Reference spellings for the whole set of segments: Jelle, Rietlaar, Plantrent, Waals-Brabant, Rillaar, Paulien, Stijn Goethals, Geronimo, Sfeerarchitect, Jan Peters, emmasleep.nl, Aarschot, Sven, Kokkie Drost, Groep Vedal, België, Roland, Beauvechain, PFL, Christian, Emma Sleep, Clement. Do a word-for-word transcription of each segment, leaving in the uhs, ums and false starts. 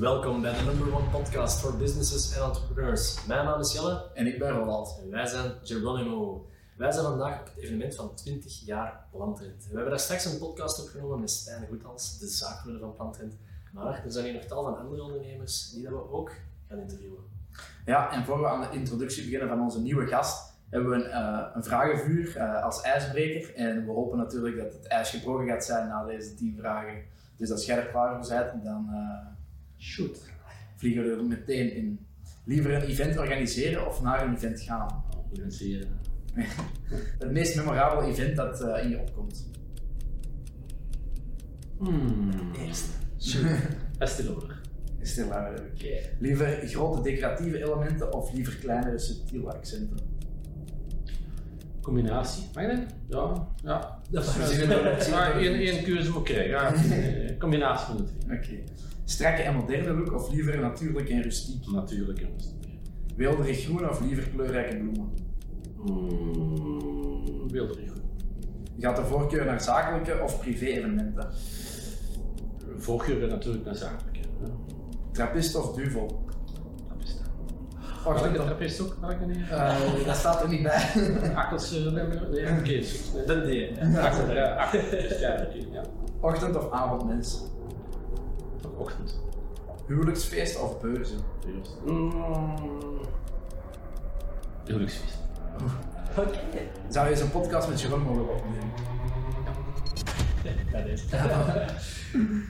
Welkom bij de number one podcast voor businesses en entrepreneurs. Mijn naam is Jelle. En ik ben Roland. En wij zijn Geronimo. Wij zijn vandaag op het evenement van twintig jaar Plantrent. We hebben daar straks een podcast opgenomen met Stijn Goethals, de zaakvoerder van Plantrent. Maar er zijn hier nog tal van andere ondernemers die dat we ook gaan interviewen. Ja, en voor we aan de introductie beginnen van onze nieuwe gast, hebben we een, uh, een vragenvuur uh, als ijsbreker. En we hopen natuurlijk dat het ijs gebroken gaat zijn na deze tien vragen. Dus als jij er klaar voor bent, dan uh, shoot, vliegen we er meteen in. Liever een event organiseren of naar een event gaan? Organiseren. Het meest memorabele event dat uh, in je opkomt. Hmm. Eerst. Estilaar. Estilaar, oké. Okay. Liever grote decoratieve elementen of liever kleinere subtiele accenten? Combinatie. Mag je dat? Ja. ja. Dat is een Maar één keuze moet krijgen. Ja. Combinatie van de twee. Oké. Okay. Strakke en moderne look of liever natuurlijk en rustiek? Natuurlijk en rustiek. Weelderig groen of liever kleurrijke bloemen? Mm, weelderig groen. Gaat de voorkeur naar zakelijke of privé-evenementen? Voorkeur natuurlijk naar zakelijke. Ja. Trappist of duvel? Trappist. Mag ik de trappist ook? Uh, dat staat er niet bij. Akkels, nee, nee, oké. Dat deed je. Achter, ja. Achter, ja, ja. Ochtend of avondmens? Ochtend. Huwelijksfeest of beurzen? Beurzen. Mm. Huwelijksfeest. Oké. Okay. Zou je eens een podcast met Geronimo willen opnemen? Ja, dat is het.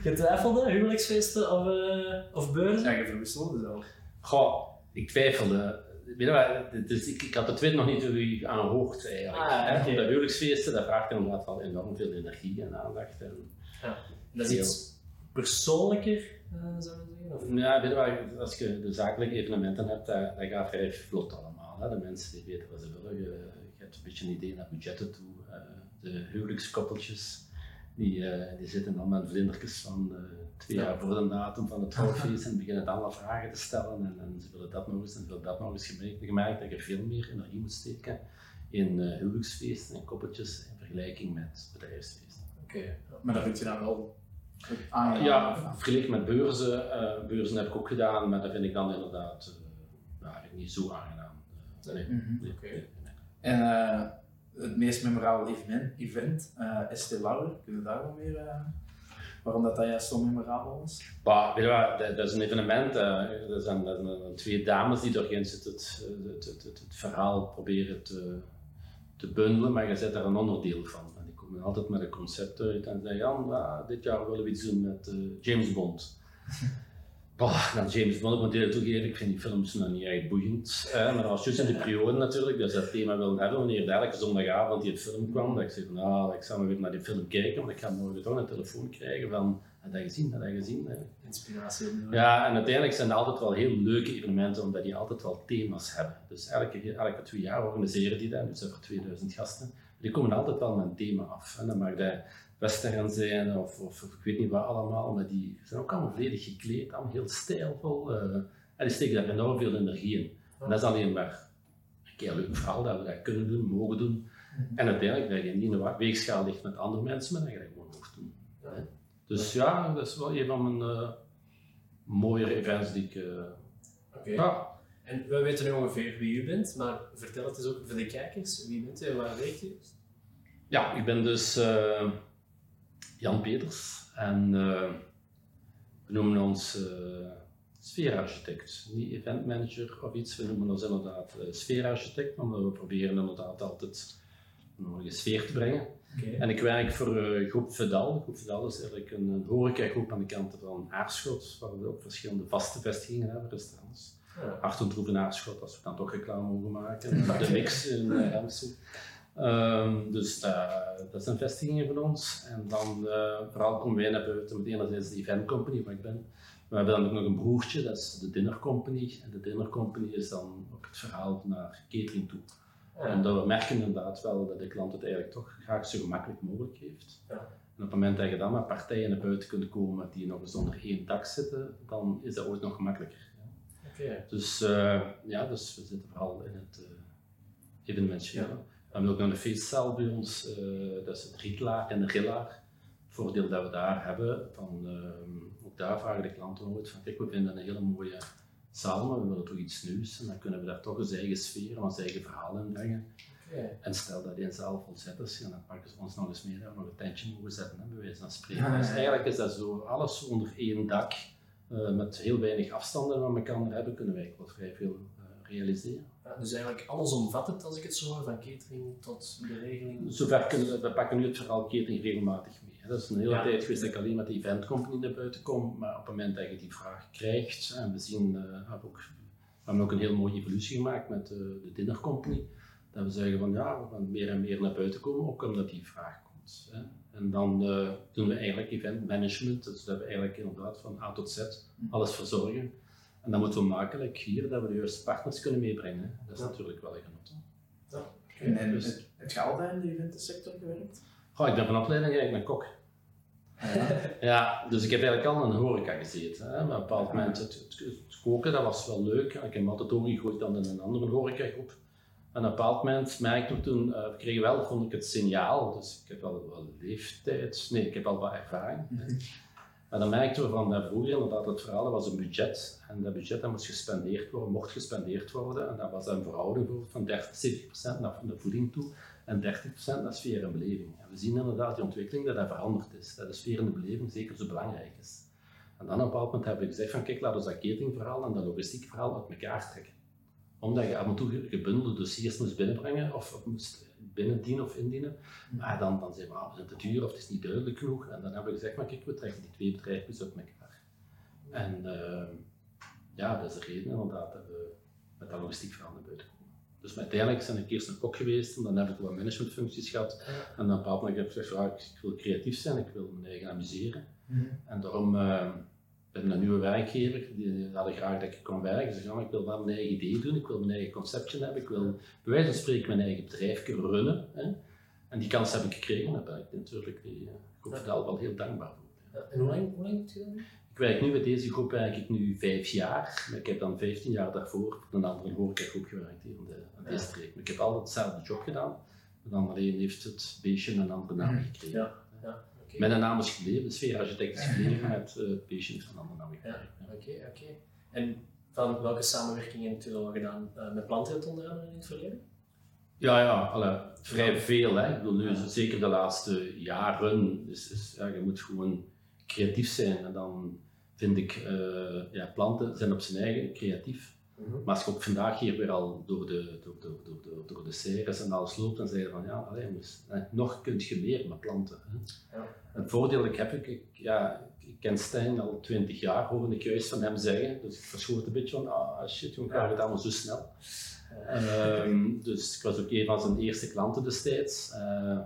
Getwijfelde, huwelijksfeesten of, uh, of beurzen? Ja, je verwisselde zelf. Goh, ik twijfelde. Weet je wat, dus ik, ik had de twee nog niet hoe u aan hoort eigenlijk. Ah, okay. Hè? De huwelijksfeesten, dat vraagt inderdaad wel enorm veel energie en aandacht. En ja, dat is iets persoonlijker, uh, zou je zeggen? Of? Ja, weet je wat, als je de zakelijke evenementen hebt, dat, dat gaat vrij vlot allemaal. Hè? De mensen die weten wat ze willen, je, je hebt een beetje een idee naar budgetten toe. Uh, de huwelijkskoppeltjes. Die, uh, die zitten dan met vlindertjes van uh, twee jaar voor de datum van het trouwfeest en beginnen dan vragen te stellen en, en ze willen dat nog eens en ze willen dat nog eens. Gemerkt, gemerkt dat je veel meer energie moet steken in uh, huwelijksfeesten en koppeltjes in vergelijking met bedrijfsfeesten. Oké, okay. Maar dat vind je dan wel aan? Ja, ja, vergeleken met beurzen. Uh, beurzen heb ik ook gedaan, maar dat vind ik dan inderdaad uh, eigenlijk niet zo aangenaam. Uh, nee. Mm-hmm. nee, okay. nee, nee. En, uh, het meest memorabele event, event uh, Estilaar, kunnen we daar wel meer, uh, waarom dat, dat juist zo memorabel is? Bah, weet je wat, dat, dat is een evenement, uh, dat zijn, dat zijn twee dames die doorheen zitten het, het, het, het, het verhaal proberen te, te bundelen, maar je zet daar een onderdeel van. En die komen altijd met een concept uit en zeggen, Jan, ah, dit jaar willen we iets doen met uh, James Bond. Oh, dan James Bond, ik moet eerlijk toegeven, ik vind die films nog niet echt boeiend. Eh, maar dat was juist in de periode natuurlijk, dus dat thema wilde hebben. Wanneer de elke zondagavond die het film kwam, dat ik zei van, nou, ik zou weer naar die film kijken, want ik ga morgen toch een telefoon krijgen van, heb je dat gezien, heb je dat gezien? Eh. Inspiratie. Ja, en uiteindelijk zijn er altijd wel heel leuke evenementen, omdat die altijd wel thema's hebben. Dus elke, elke twee jaar organiseren die dat, nu zijn er tweeduizend gasten. Die komen altijd wel met een thema af. En dan mag dat western zijn of, of, of ik weet niet wat allemaal, maar die zijn ook allemaal volledig gekleed, allemaal heel stijlvol. Uh, en die steken daar enorm veel energie in. En dat is alleen maar een keer leuk verhaal dat we dat kunnen doen, mogen doen. En uiteindelijk dat je niet in de weegschaal ligt met andere mensen, maar dat je dat gewoon mocht doen. Hè? Dus ja, dat is wel een van mijn uh, mooiere events die ik... Uh, okay. ja, En we weten nu ongeveer wie u bent, maar vertel het eens ook voor de kijkers. Wie bent u en waar werkt u? Ja, ik ben dus uh, Jan Peters en uh, we noemen ons uh, sfeerarchitect. Niet eventmanager of iets, we noemen ons inderdaad uh, sfeerarchitect, omdat we proberen inderdaad altijd een mooie sfeer te brengen. Okay. En ik werk voor uh, Groep Vedal. Groep Vedal is eigenlijk een, een horecagroep aan de kanten van Aarschot, waar we ook verschillende vaste vestigingen hebben, restaurants. Ja. Achterhoef en Aarschot, als we dan toch reclame mogen maken. De mix in Amstel. Um, dus uh, dat zijn vestigingen van ons. En dan uh, vooral komen wij naar buiten met enerzijds de event company waar ik ben. We hebben dan ook nog een broertje, dat is de dinner company. En de dinner company is dan ook het verhaal naar catering toe. Ja. En dat we merken inderdaad wel dat de klant het eigenlijk toch graag zo gemakkelijk mogelijk heeft. Ja. En op het moment dat je dan met partijen naar buiten kunt komen die nog eens onder één dak zitten, dan is dat ooit nog gemakkelijker. Okay. Dus, uh, ja, dus we zitten vooral in het uh, evenementje. Ja. We hebben ook nog een feestzaal bij ons, uh, dat is het Rietlaar en de Rillaar. Het voordeel dat we daar hebben van uh, ook daar vragen de klanten nooit van, kijk, we vinden dat een hele mooie zaal, maar we willen toch iets nieuws en dan kunnen we daar toch onze eigen sfeer, ons eigen verhaal in brengen. Okay. En stel dat één zaal vol zetters, ja, dan pakken ze ons nog eens mee dat we nog een tentje mogen zetten, hè, bij wijze van spreken. Ja, ja. Dus eigenlijk is dat zo, alles onder één dak, uh, met heel weinig afstanden van elkaar hebben, kunnen wij eigenlijk wel vrij veel uh, realiseren. Ja, dus eigenlijk alles omvattend, als ik het zo hoor, van catering tot de regeling? Zover kunnen we, we pakken nu het verhaal catering regelmatig mee. Hè. Dat is een hele ja. tijd geweest dat ik alleen met de event company naar buiten kom, maar op het moment dat je die vraag krijgt, en we zien, uh, hebben ook, we hebben ook een heel mooie evolutie gemaakt met uh, de dinner company, dat we zeggen van ja, we gaan meer en meer naar buiten komen, ook omdat die vraag komt. Hè. En dan uh, doen we eigenlijk event management, dus dat we eigenlijk inderdaad van A tot Z alles verzorgen. En dat moet we makkelijk hier, dat we de juiste partners kunnen meebrengen. Dat is ja. natuurlijk wel een genot. Ja. Okay. En dus, het, het gaat altijd in de eventensector gewerkt? Goh, ik ben van opleiding eigenlijk een kok. Ja. ja, dus ik heb eigenlijk al in de horeca gezeten. Hè. Maar op een bepaald ja. moment, het, het, het koken, dat was wel leuk. Ik heb hem altijd doorgegooid dan in een andere horecagroep. En op een bepaald moment merkte ik toen, uh, kreeg wel, vond ik het signaal, dus ik heb wel wat leeftijd, nee, ik heb al wat ervaring. Mm-hmm. Maar dan merkten we van dat vroeger inderdaad het verhaal, dat was een budget. En dat budget dat moest gespendeerd worden, mocht gespendeerd worden. En dat was een verhouding van dertig, zeventig procent naar de voeding toe en dertig procent naar sfeer en beleving. En we zien inderdaad die ontwikkeling dat dat veranderd is. Dat de sfeer en de beleving zeker zo belangrijk is. En dan op een bepaald moment hebben we gezegd van kijk, laten we dat cateringverhaal en dat logistiek verhaal uit elkaar trekken. Omdat je af en toe gebundelde dossiers moest binnenbrengen of, of moest binnendienen of indienen. Maar dan, dan zijn we, ah, we zijn te duur of het is niet duidelijk genoeg. En dan hebben we gezegd, maar kijk, we trekken die twee bedrijven uit elkaar. En uh, ja, dat is de reden inderdaad dat we met dat logistiek verhaal naar buiten komen. Dus uiteindelijk zijn ik eerst een kok geweest en dan heb ik wat managementfuncties gehad. En dan bepaald heb ik gezegd, ah, ik wil creatief zijn, ik wil me eigen amuseren. Mm-hmm. En daarom... Uh, Ik ben een nieuwe werkgever, die hadden graag dat ik kon werken. Ze zeiden, ik wil wel mijn eigen idee doen, ik wil mijn eigen conceptje hebben, ik wil bij wijze van spreken mijn eigen bedrijf kunnen runnen. Hè. En die kans heb ik gekregen, daar ben ik natuurlijk die Groep Vedal wel heel dankbaar voor. Ja. En hoe lang doe je dat? Ik werk nu met deze groep werk ik nu vijf jaar, maar ik heb dan vijftien jaar daarvoor voor een andere horecagroep gewerkt hier in de, aan deze streek. Maar ik heb altijd dezelfde job gedaan, maar dan alleen heeft het beestje een andere naam gekregen. Ja. Ja. Okay. Mijn naam is gebleven, de sfeerarchitect is gebleven met uh, patiënt van andere naam. Ja, oké, okay, oké. Okay. En van welke samenwerkingen heb je al gedaan? Uh, met Plantrent onder andere in het verleden? Ja, ja, alle, vrij veel. Hè. Ik bedoel, nu, ja. zeker de laatste jaren, dus, is, ja, je moet gewoon creatief zijn. En dan vind ik, uh, ja, planten zijn op zijn eigen creatief. Mm-hmm. Maar als je ook vandaag hier weer al door de, door, door, door, door, door de serres en alles loopt, dan zeg je van ja, allee, moest, eh, nog kun je meer met planten. Hè. Ja. Het voordeel dat ik heb, ik, ja, ik ken Stijn al twintig jaar, hoorde ik juist van hem zeggen, dus ik verschoot een beetje van ah shit, hoe gaat het allemaal zo snel. Ja. Um, dus ik was ook een van zijn eerste klanten destijds. Uh,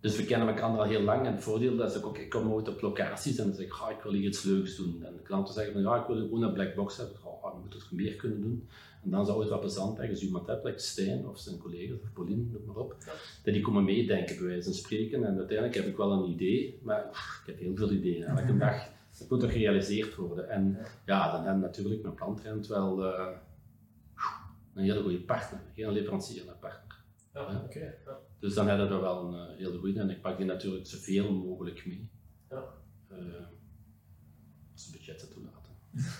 Dus we kennen elkaar al heel lang en het voordeel dat ik ook, ik kom nooit op locaties en dan zeg ik, oh, ik wil hier iets leuks doen. En de klanten zeggen van, ja, ik wil gewoon een black box hebben, oh, dan moet het meer kunnen doen. En dan zou het wel plezant zijn als je iemand hebt, like Stijn of zijn collega's of Paulien, noem maar op, dat die komen meedenken bij wijze van spreken. En uiteindelijk heb ik wel een idee, maar pff, ik heb heel veel ideeën. Elke dag, dat moet toch gerealiseerd worden. En ja, dan hebben natuurlijk mijn Plantrent wel uh, een hele goede partner, geen leverancier, een partner. Ja, oké. Okay, ja. Dus dan hebben we wel een uh, hele goede en ik pak die natuurlijk zoveel mogelijk mee. Ja. Uh, als de budgetten toelaten.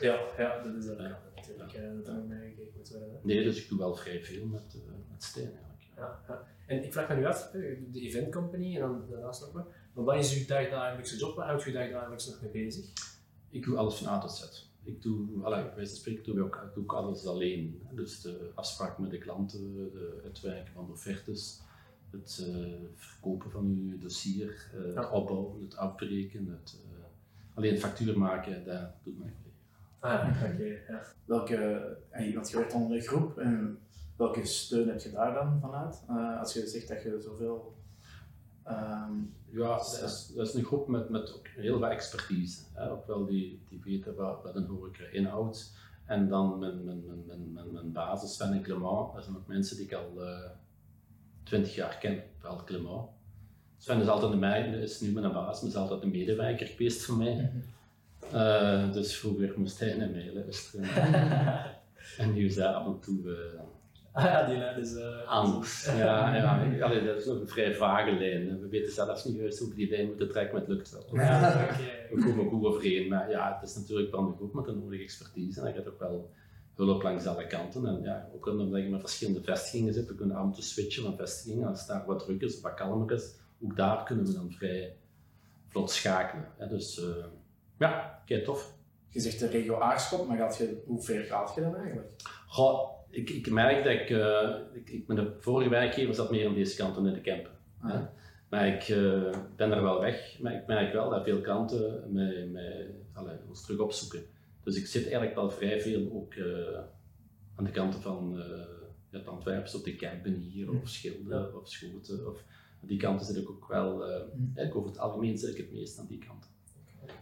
Ja, ja, dat is ook ja, natuurlijk. Ja, dat er naar gekeken moet worden. Nee, dus ik doe wel vrij veel met, uh, met Stijn eigenlijk. Ja, ja. En ik vraag me nu af, de event company en dan daarnaast nog maar, maar wat is uw dagdagelijkse job? Waar houdt u dagdagelijks nog mee bezig? Ik doe alles van A tot Z. Ik doe, allee, bij wijze van spreken doe ik ook, doe ik alles alleen. Dus de afspraak met de klanten, het werken van de offertes, het uh, verkopen van je dossier, uh, het opbouwen, het afbreken, het uh, alleen factuur maken, dat doet mijn collega. Ah, oké. Okay, ja. Welke, en je had gewerkt onder de groep, en welke steun heb je daar dan vanuit? Uh, als je zegt dat je zoveel... Um, ja, dat is, dat is een groep met, met ook heel wat expertise. Hè? Ook wel die, die weten wat, wat een horeca inhoudt. En dan mijn, mijn, mijn, mijn, mijn basis, Sven en Clement, dat zijn ook mensen die ik al twintig uh, jaar ken. Wel Clement. Sven is altijd mij, is nu mijn baas, maar is altijd een medewerker geweest voor mij. Uh, dus vroeger moest hij naar mij luisteren. En nu is dat af en toe. Uh, Ah ja, die lijn is uh, anders. Ja, ja. Allee, dat is nog een vrij vage lijn. We weten zelfs niet juist hoe we die lijn moeten trekken, maar het lukt wel. Ja, okay. We komen goed overeen, maar ja, het is natuurlijk brandig ook met de nodige expertise en dat gaat ook wel hulp langs alle kanten. En ja, ook omdat je met verschillende vestigingen zit, we kunnen af en toe switchen van vestigingen. Als het daar wat druk is of wat kalmer is, ook daar kunnen we dan vrij vlot schakelen. Hè. Dus uh, ja, kei tof. Je zegt de regio Aarschot, maar gaat je, hoe ver gaat je dan eigenlijk? Goh, Ik, ik merk dat ik, uh, ik, ik, mijn vorige werkgever zat meer aan deze kant dan in de camper. Ah. Hè? Maar ik uh, ben er wel weg, maar ik merk wel dat veel kanten mij, mij, allee, ons terug opzoeken. Dus ik zit eigenlijk wel vrij veel ook uh, aan de kanten van uh, het Antwerps, op de campen hier, mm. of Schilden, ja. of Schoten. Of, aan die kanten zit ik ook wel, uh, mm. eigenlijk over het algemeen zit ik het meest aan die kanten.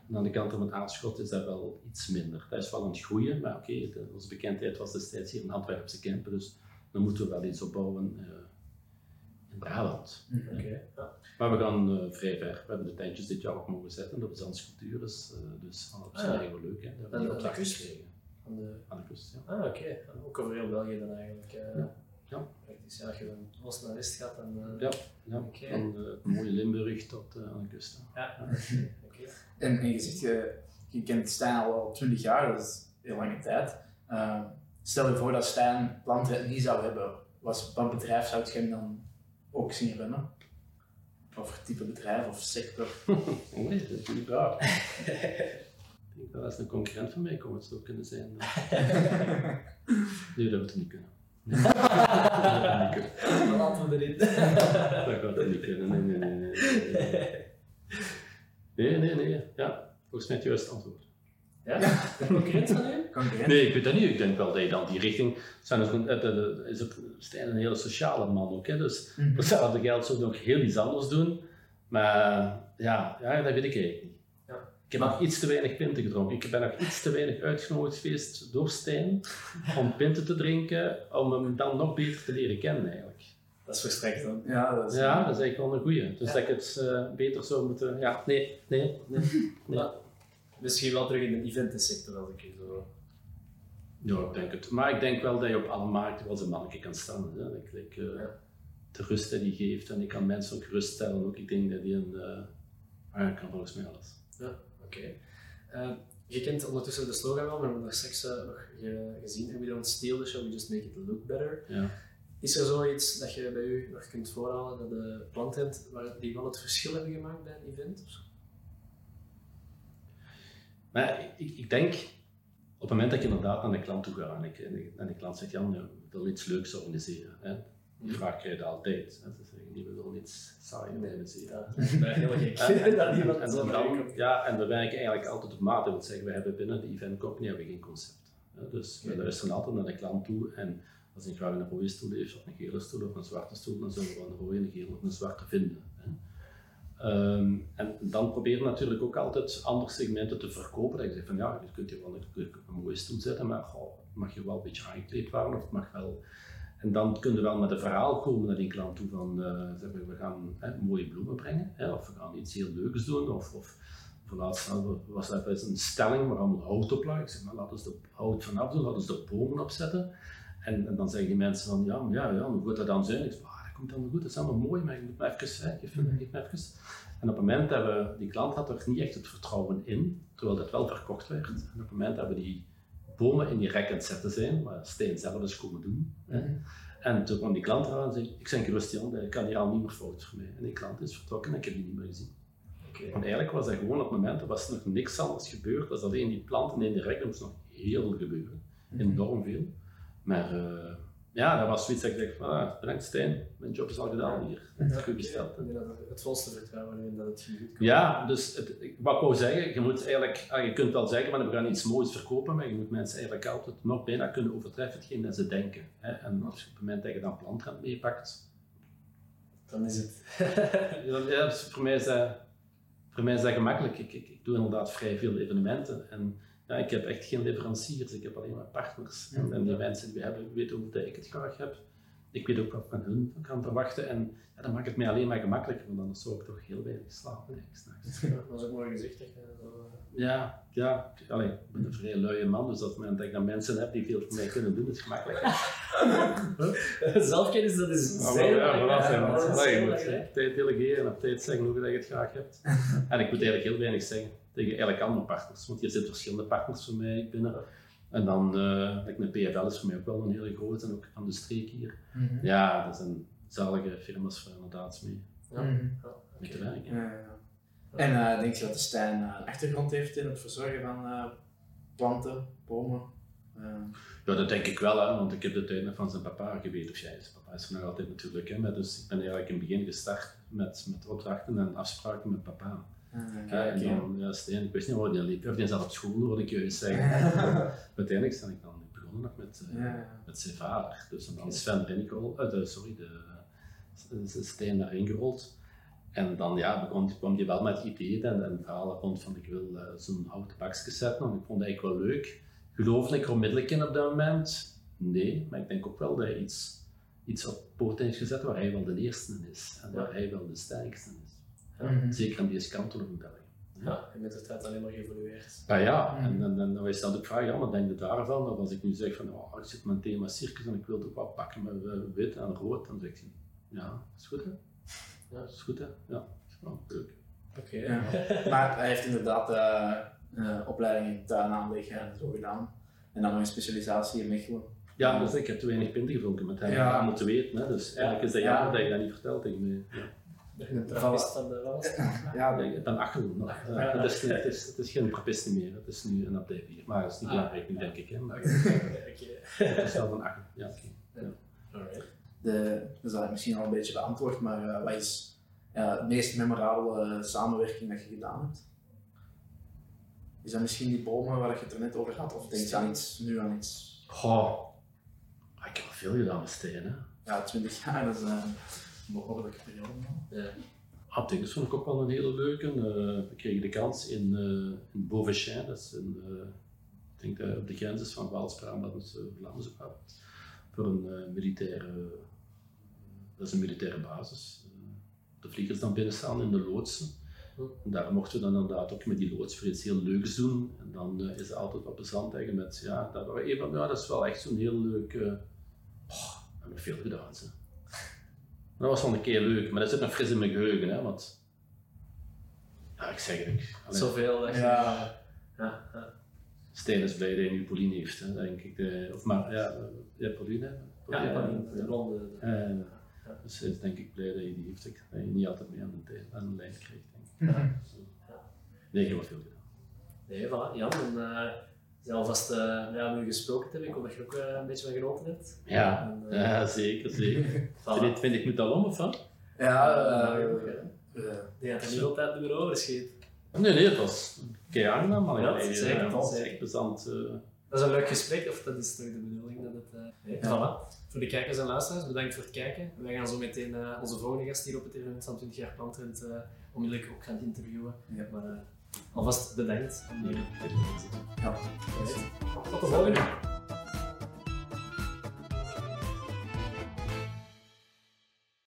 En aan de kant van het Aarschot is dat wel iets minder. Dat is wel aan het groeien, maar oké, okay, onze bekendheid was destijds hier in Antwerpse campen, dus dan moeten we wel iets opbouwen uh, in Brabant. Mm, okay. Ja. Maar we gaan uh, vrij ver. We hebben de tentjes dit jaar ook mogen zetten, dat is aan sculptures, uh, dus op zich heel leuk. Hè. Dat aan, aan de kust? Kregen. Aan de... aan de kust, ja. Ah, oké. Okay. Ook over heel België dan eigenlijk. Uh... Ja. Ja. Dus als je van oost naar west gaat, dan... Uh... Ja, ja. Okay. Van uh, mooie Limburg tot uh, aan de kust. Ja, ja. Okay. En, en je zegt, je, je kent Stijn al twintig jaar, dat is heel lange tijd. Uh, stel je voor dat Stijn Plantrent niet zou hebben, was, wat bedrijf zou je hem dan ook zien runnen? Of voor type bedrijf of sector? Nee, dat is niet waar. Ik denk wel als een concurrent van mij kon het zo kunnen zijn. Nee, dat moet het niet kunnen. Nee, dat gaat niet kunnen. Dan laten we erin. Dat gaat het niet kunnen, nee, nee, nee. nee, nee. Nee, nee, nee. Ja, volgens mij het juiste antwoord. Ja? Concurrent van u? Nee, ik weet dat niet. Ik denk wel dat je dan die richting... Stijn is een hele sociale man ook, hè. Dus voor hetzelfde geld zou je nog heel iets anders doen. Maar ja, ja dat weet ik eigenlijk niet. Ja. Ik heb nog iets te weinig pinten gedronken. Ik ben nog iets te weinig uitgenodigd geweest door Stijn om pinten te drinken, om hem dan nog beter te leren kennen eigenlijk. Dat is verstrekt dan. Ja, dat is, ja, dat is eigenlijk wel een goeie. Dus ja. Dat ik het uh, beter zou moeten... Ja, nee, nee, nee. nee. Ja. Misschien wel terug in de eventensector als ik je zo... Ja, ik denk het. Maar ik denk wel dat je op alle markten wel zijn mannetje kan staan. Hè? Ik, ik, uh, ja. De rust die hij geeft en ik kan mensen ook geruststellen. Ook ik denk dat die een... Uh, hij kan volgens mij alles. Ja, oké. Okay. Uh, je kent ondertussen de slogan wel, maar we hebben nog straks uh, nog gezien. We don't steal the show, we just make it look better. Ja. Is er zoiets dat je bij u nog kunt voorhalen dat de Plantrent die wel het verschil hebben gemaakt bij een event? Maar ik, ik denk, op het moment dat ik inderdaad naar de klant toe ga en, ik, en de klant zegt, Jan, ik wil iets leuks organiseren. Hè? Die vraag krijg je altijd. Hè? Ze zeggen, die willen iets saai organiseren. Dat is heel gek. En, en, en, en, dan, ja, en we werken eigenlijk altijd op maat. Dat wil zeggen, we hebben binnen de event company hebben geen concept. Hè? Dus we luisteren altijd naar de klant toe. En, als je graag een rode stoel heeft, of een gele stoel, of een zwarte stoel, dan zullen we wel een rode, een gele of een zwarte vinden. Hè. Um, en dan proberen we natuurlijk ook altijd andere segmenten te verkopen. Dat je zegt van ja, je kunt hier wel een, een mooie stoel zetten, maar goh, mag je wel een beetje aangekleed worden, of het mag wel... En dan kun je wel met een verhaal komen naar die klant toe van uh, zeg maar, we gaan hè, mooie bloemen brengen, hè, of we gaan iets heel leuks doen, of... of laatst was dat een stelling waar allemaal hout op lag. Ik zeg maar, laten we het hout vanaf doen, laten we de bomen opzetten. En, en dan zeggen die mensen van, ja, maar ja, ja, hoe gaat dat dan zijn? Ik zeg, ah, dat komt dan goed, dat is allemaal mooi, maar je moet me even, hè, geef, geef me even. En op het moment dat we, die klant had er niet echt het vertrouwen in, terwijl dat wel verkocht werd. En op het moment dat we die bomen in die rek aan het zetten zijn, wat Stijn zelf is komen doen. Hè. Mm-hmm. En toen kwam die klant eraan en zei, ik zeg Christian, ik kan hier al niet meer fout voor mij. En die klant is vertrokken en ik heb die niet meer gezien. Okay. Want eigenlijk was dat gewoon op het moment, er was nog niks anders gebeurd, was alleen die planten in die rek, er moest nog heel veel gebeuren, mm-hmm. enorm veel. Maar uh, ja, dat was zoiets dat ik dacht van, ah, bedankt Stijn, mijn job is al gedaan hier, het is goed besteld. Ja, het volste vertrouwen in dat het goed komt. Ja, dus het, wat ik wou zeggen, je moet eigenlijk, ah, je kunt wel zeggen, maar we gaan iets moois verkopen, maar je moet mensen eigenlijk altijd nog bijna kunnen overtreffen hetgeen dat ze denken. Hè? En als je op het moment dat je dan Plantrent meepakt, dan is het... ja, dus voor, mij is dat, voor mij is dat gemakkelijk. Ik, ik, ik doe inderdaad vrij veel evenementen. En, ja, ik heb echt geen leveranciers, ik heb alleen maar partners. En, en die mensen die we hebben weten hoeveel ik het graag heb. ik weet ook wat van hun kan verwachten. En ja, dan maakt het mij alleen maar gemakkelijker, want anders zou ik toch heel weinig slapen. Nee, s'nachts. Dat is ook mooi gezichtig. Ja, ja. Allee, ik ben een vrij luie man, dus op het moment dat ik dan mensen heb die veel voor mij kunnen doen, is het gemakkelijker. Zelfkennis, dat is nou, zeer ja, belangrijk. Je moet op tijd delegeren en op tijd zeggen hoe je dat je het graag hebt. En ik moet eigenlijk heel weinig zeggen tegen elk andere partners, want hier zitten verschillende partners voor mij binnen. En dan, uh, een P F L is voor mij ook wel een hele grote, en ook aan de streek hier. Mm-hmm. Ja, dat zijn zalige firma's voor inderdaad mee, ja. Mm-hmm. Ja, mee okay. te werken. Ja, ja. En uh, denk je dat de Stijn uh, een achtergrond heeft in het verzorgen van uh, planten, bomen? Uh. Ja, dat denk ik wel, hè, want ik heb de tuin van zijn papa geweten. Of jij, zijn papa is er nog altijd natuurlijk, hè, maar dus ik ben eigenlijk in het begin gestart met, met opdrachten en afspraken met papa. Ah, okay, ja, en dan, okay. ja, Stijn, ik wist niet waar die liep, of die zat op school, hoorde ik juist zeggen. Uiteindelijk ben ik dan begonnen nog met, uh, ja, ja. met zijn vader. Dus dan okay. Sven erin gerold, uh, de, sorry, de, de Stijn erin gerold. En dan ja, begon, kwam hij wel met ideeën en, en verhalen rond van ik wil uh, zo'n houten bakjes zetten, want ik vond dat eigenlijk wel leuk. Geloofde ik er onmiddellijk in op dat moment? Nee, maar ik denk ook wel dat hij iets, iets op poot heeft gezet waar hij wel de eerste is en waar hij wel de sterkste is. Ja, mm-hmm. Zeker aan deze kant door in België. Ja, ja en met het gaat alleen maar geëvolueerd. Ah ja, mm-hmm. en dan, dan, dan was dat ook vraag, ja, wat denk je daarvan? Of als ik nu zeg van, oh, ik zit mijn thema circus en ik wil het ook wat pakken met uh, wit en rood, dan zeg ik, ja, is goed hè? Ja, dat is goed hè? Ja, oh, leuk. Oké, okay, ja. Maar hij heeft inderdaad uh, uh, opleidingen tuin aanleggen en zo gedaan. En dan nog een specialisatie in Mechelen. Ja, dus ik heb te weinig pinten gevonden met hem. Ja, moeten weten hè. Dus eigenlijk is dat jammer ja. dat je dat niet vertelt tegen mij. Ja. Een trappist van de Waals? Ja, ik ben Achterhoek. Het is geen trappist meer, het is nu een abdij vier. Maar dat is niet belangrijk nu, denk ik. Hè. Maar het is wel een Achterhoek. Ja, oké. Okay. Dat is misschien al een beetje beantwoord, maar uh, wat is uh, de meest memorabele samenwerking dat je gedaan hebt? Is dat misschien die bomen waar je het er net over had, of denk je aan iets, nu aan iets? Goh, ik heb al veel gedaan met stenen. Ja, twintig jaar, dat is... Uh, Een behoorlijke periode. Ja. Aptekens vond ik ook wel een hele leuke. Uh, we kregen de kans in, uh, in Beauvechain, dat is in, uh, ik denk dat op de grens is van Waals-Brabant en uh, Vlaams-Brabant, voor een uh, militaire, uh, dat is een militaire basis. Uh, de vliegers dan binnen staan in de loodsen. Hm. En daar mochten we dan inderdaad ook met die loods voor iets heel leuks doen. En dan uh, is het altijd wat bezant met, ja, dat, we even, nou, dat is wel echt zo'n heel leuk, uh, oh, we hebben veel gedaan. Zo. Dat was wel een keer leuk, maar dat zit nog fris in mijn geheugen, hè, want... Ja, ik zeg het ook. Zoveel, hè. Ja. Ja, ja. Stijn is blij dat je nu Paulien heeft, hè, denk ik. De, of maar, ja, ja Paulien, hè. Paulien, ja, Paulien, de blonde. Ja. Ja. Ja. Ja. Dus hij is denk ik blij dat je die heeft, dat je niet altijd mee aan de, aan de lijn krijgt, denk ik. Ja. Ja. Nee, geen wat veel gedaan. Nee, voilà, Jan, dan uh, zijn alvast uh, ja, nu gesproken te hebben, ik hoop dat je ook uh, een beetje van genoten hebt. Ja. En, uh, ja, zeker, zeker. Voilà. twintig minuten al om, of wat? Ja, uh, uh, uh, die had er niet altijd meer over schiet. Nee, nee, het was kei aangenaam, maar ja, het ja, was echt plezant. Uh... Dat is een leuk gesprek, of dat is toch de bedoeling dat het... Uh... Ja. Voilà. Voor de kijkers en luisteraars, bedankt voor het kijken. Wij gaan zo meteen uh, onze volgende gast hier op het event van twintig jaar Plantrent uh, onmiddellijk ook gaan interviewen. Ja. Maar uh, alvast bedankt om hier te zitten. Ja. Tot de volgende!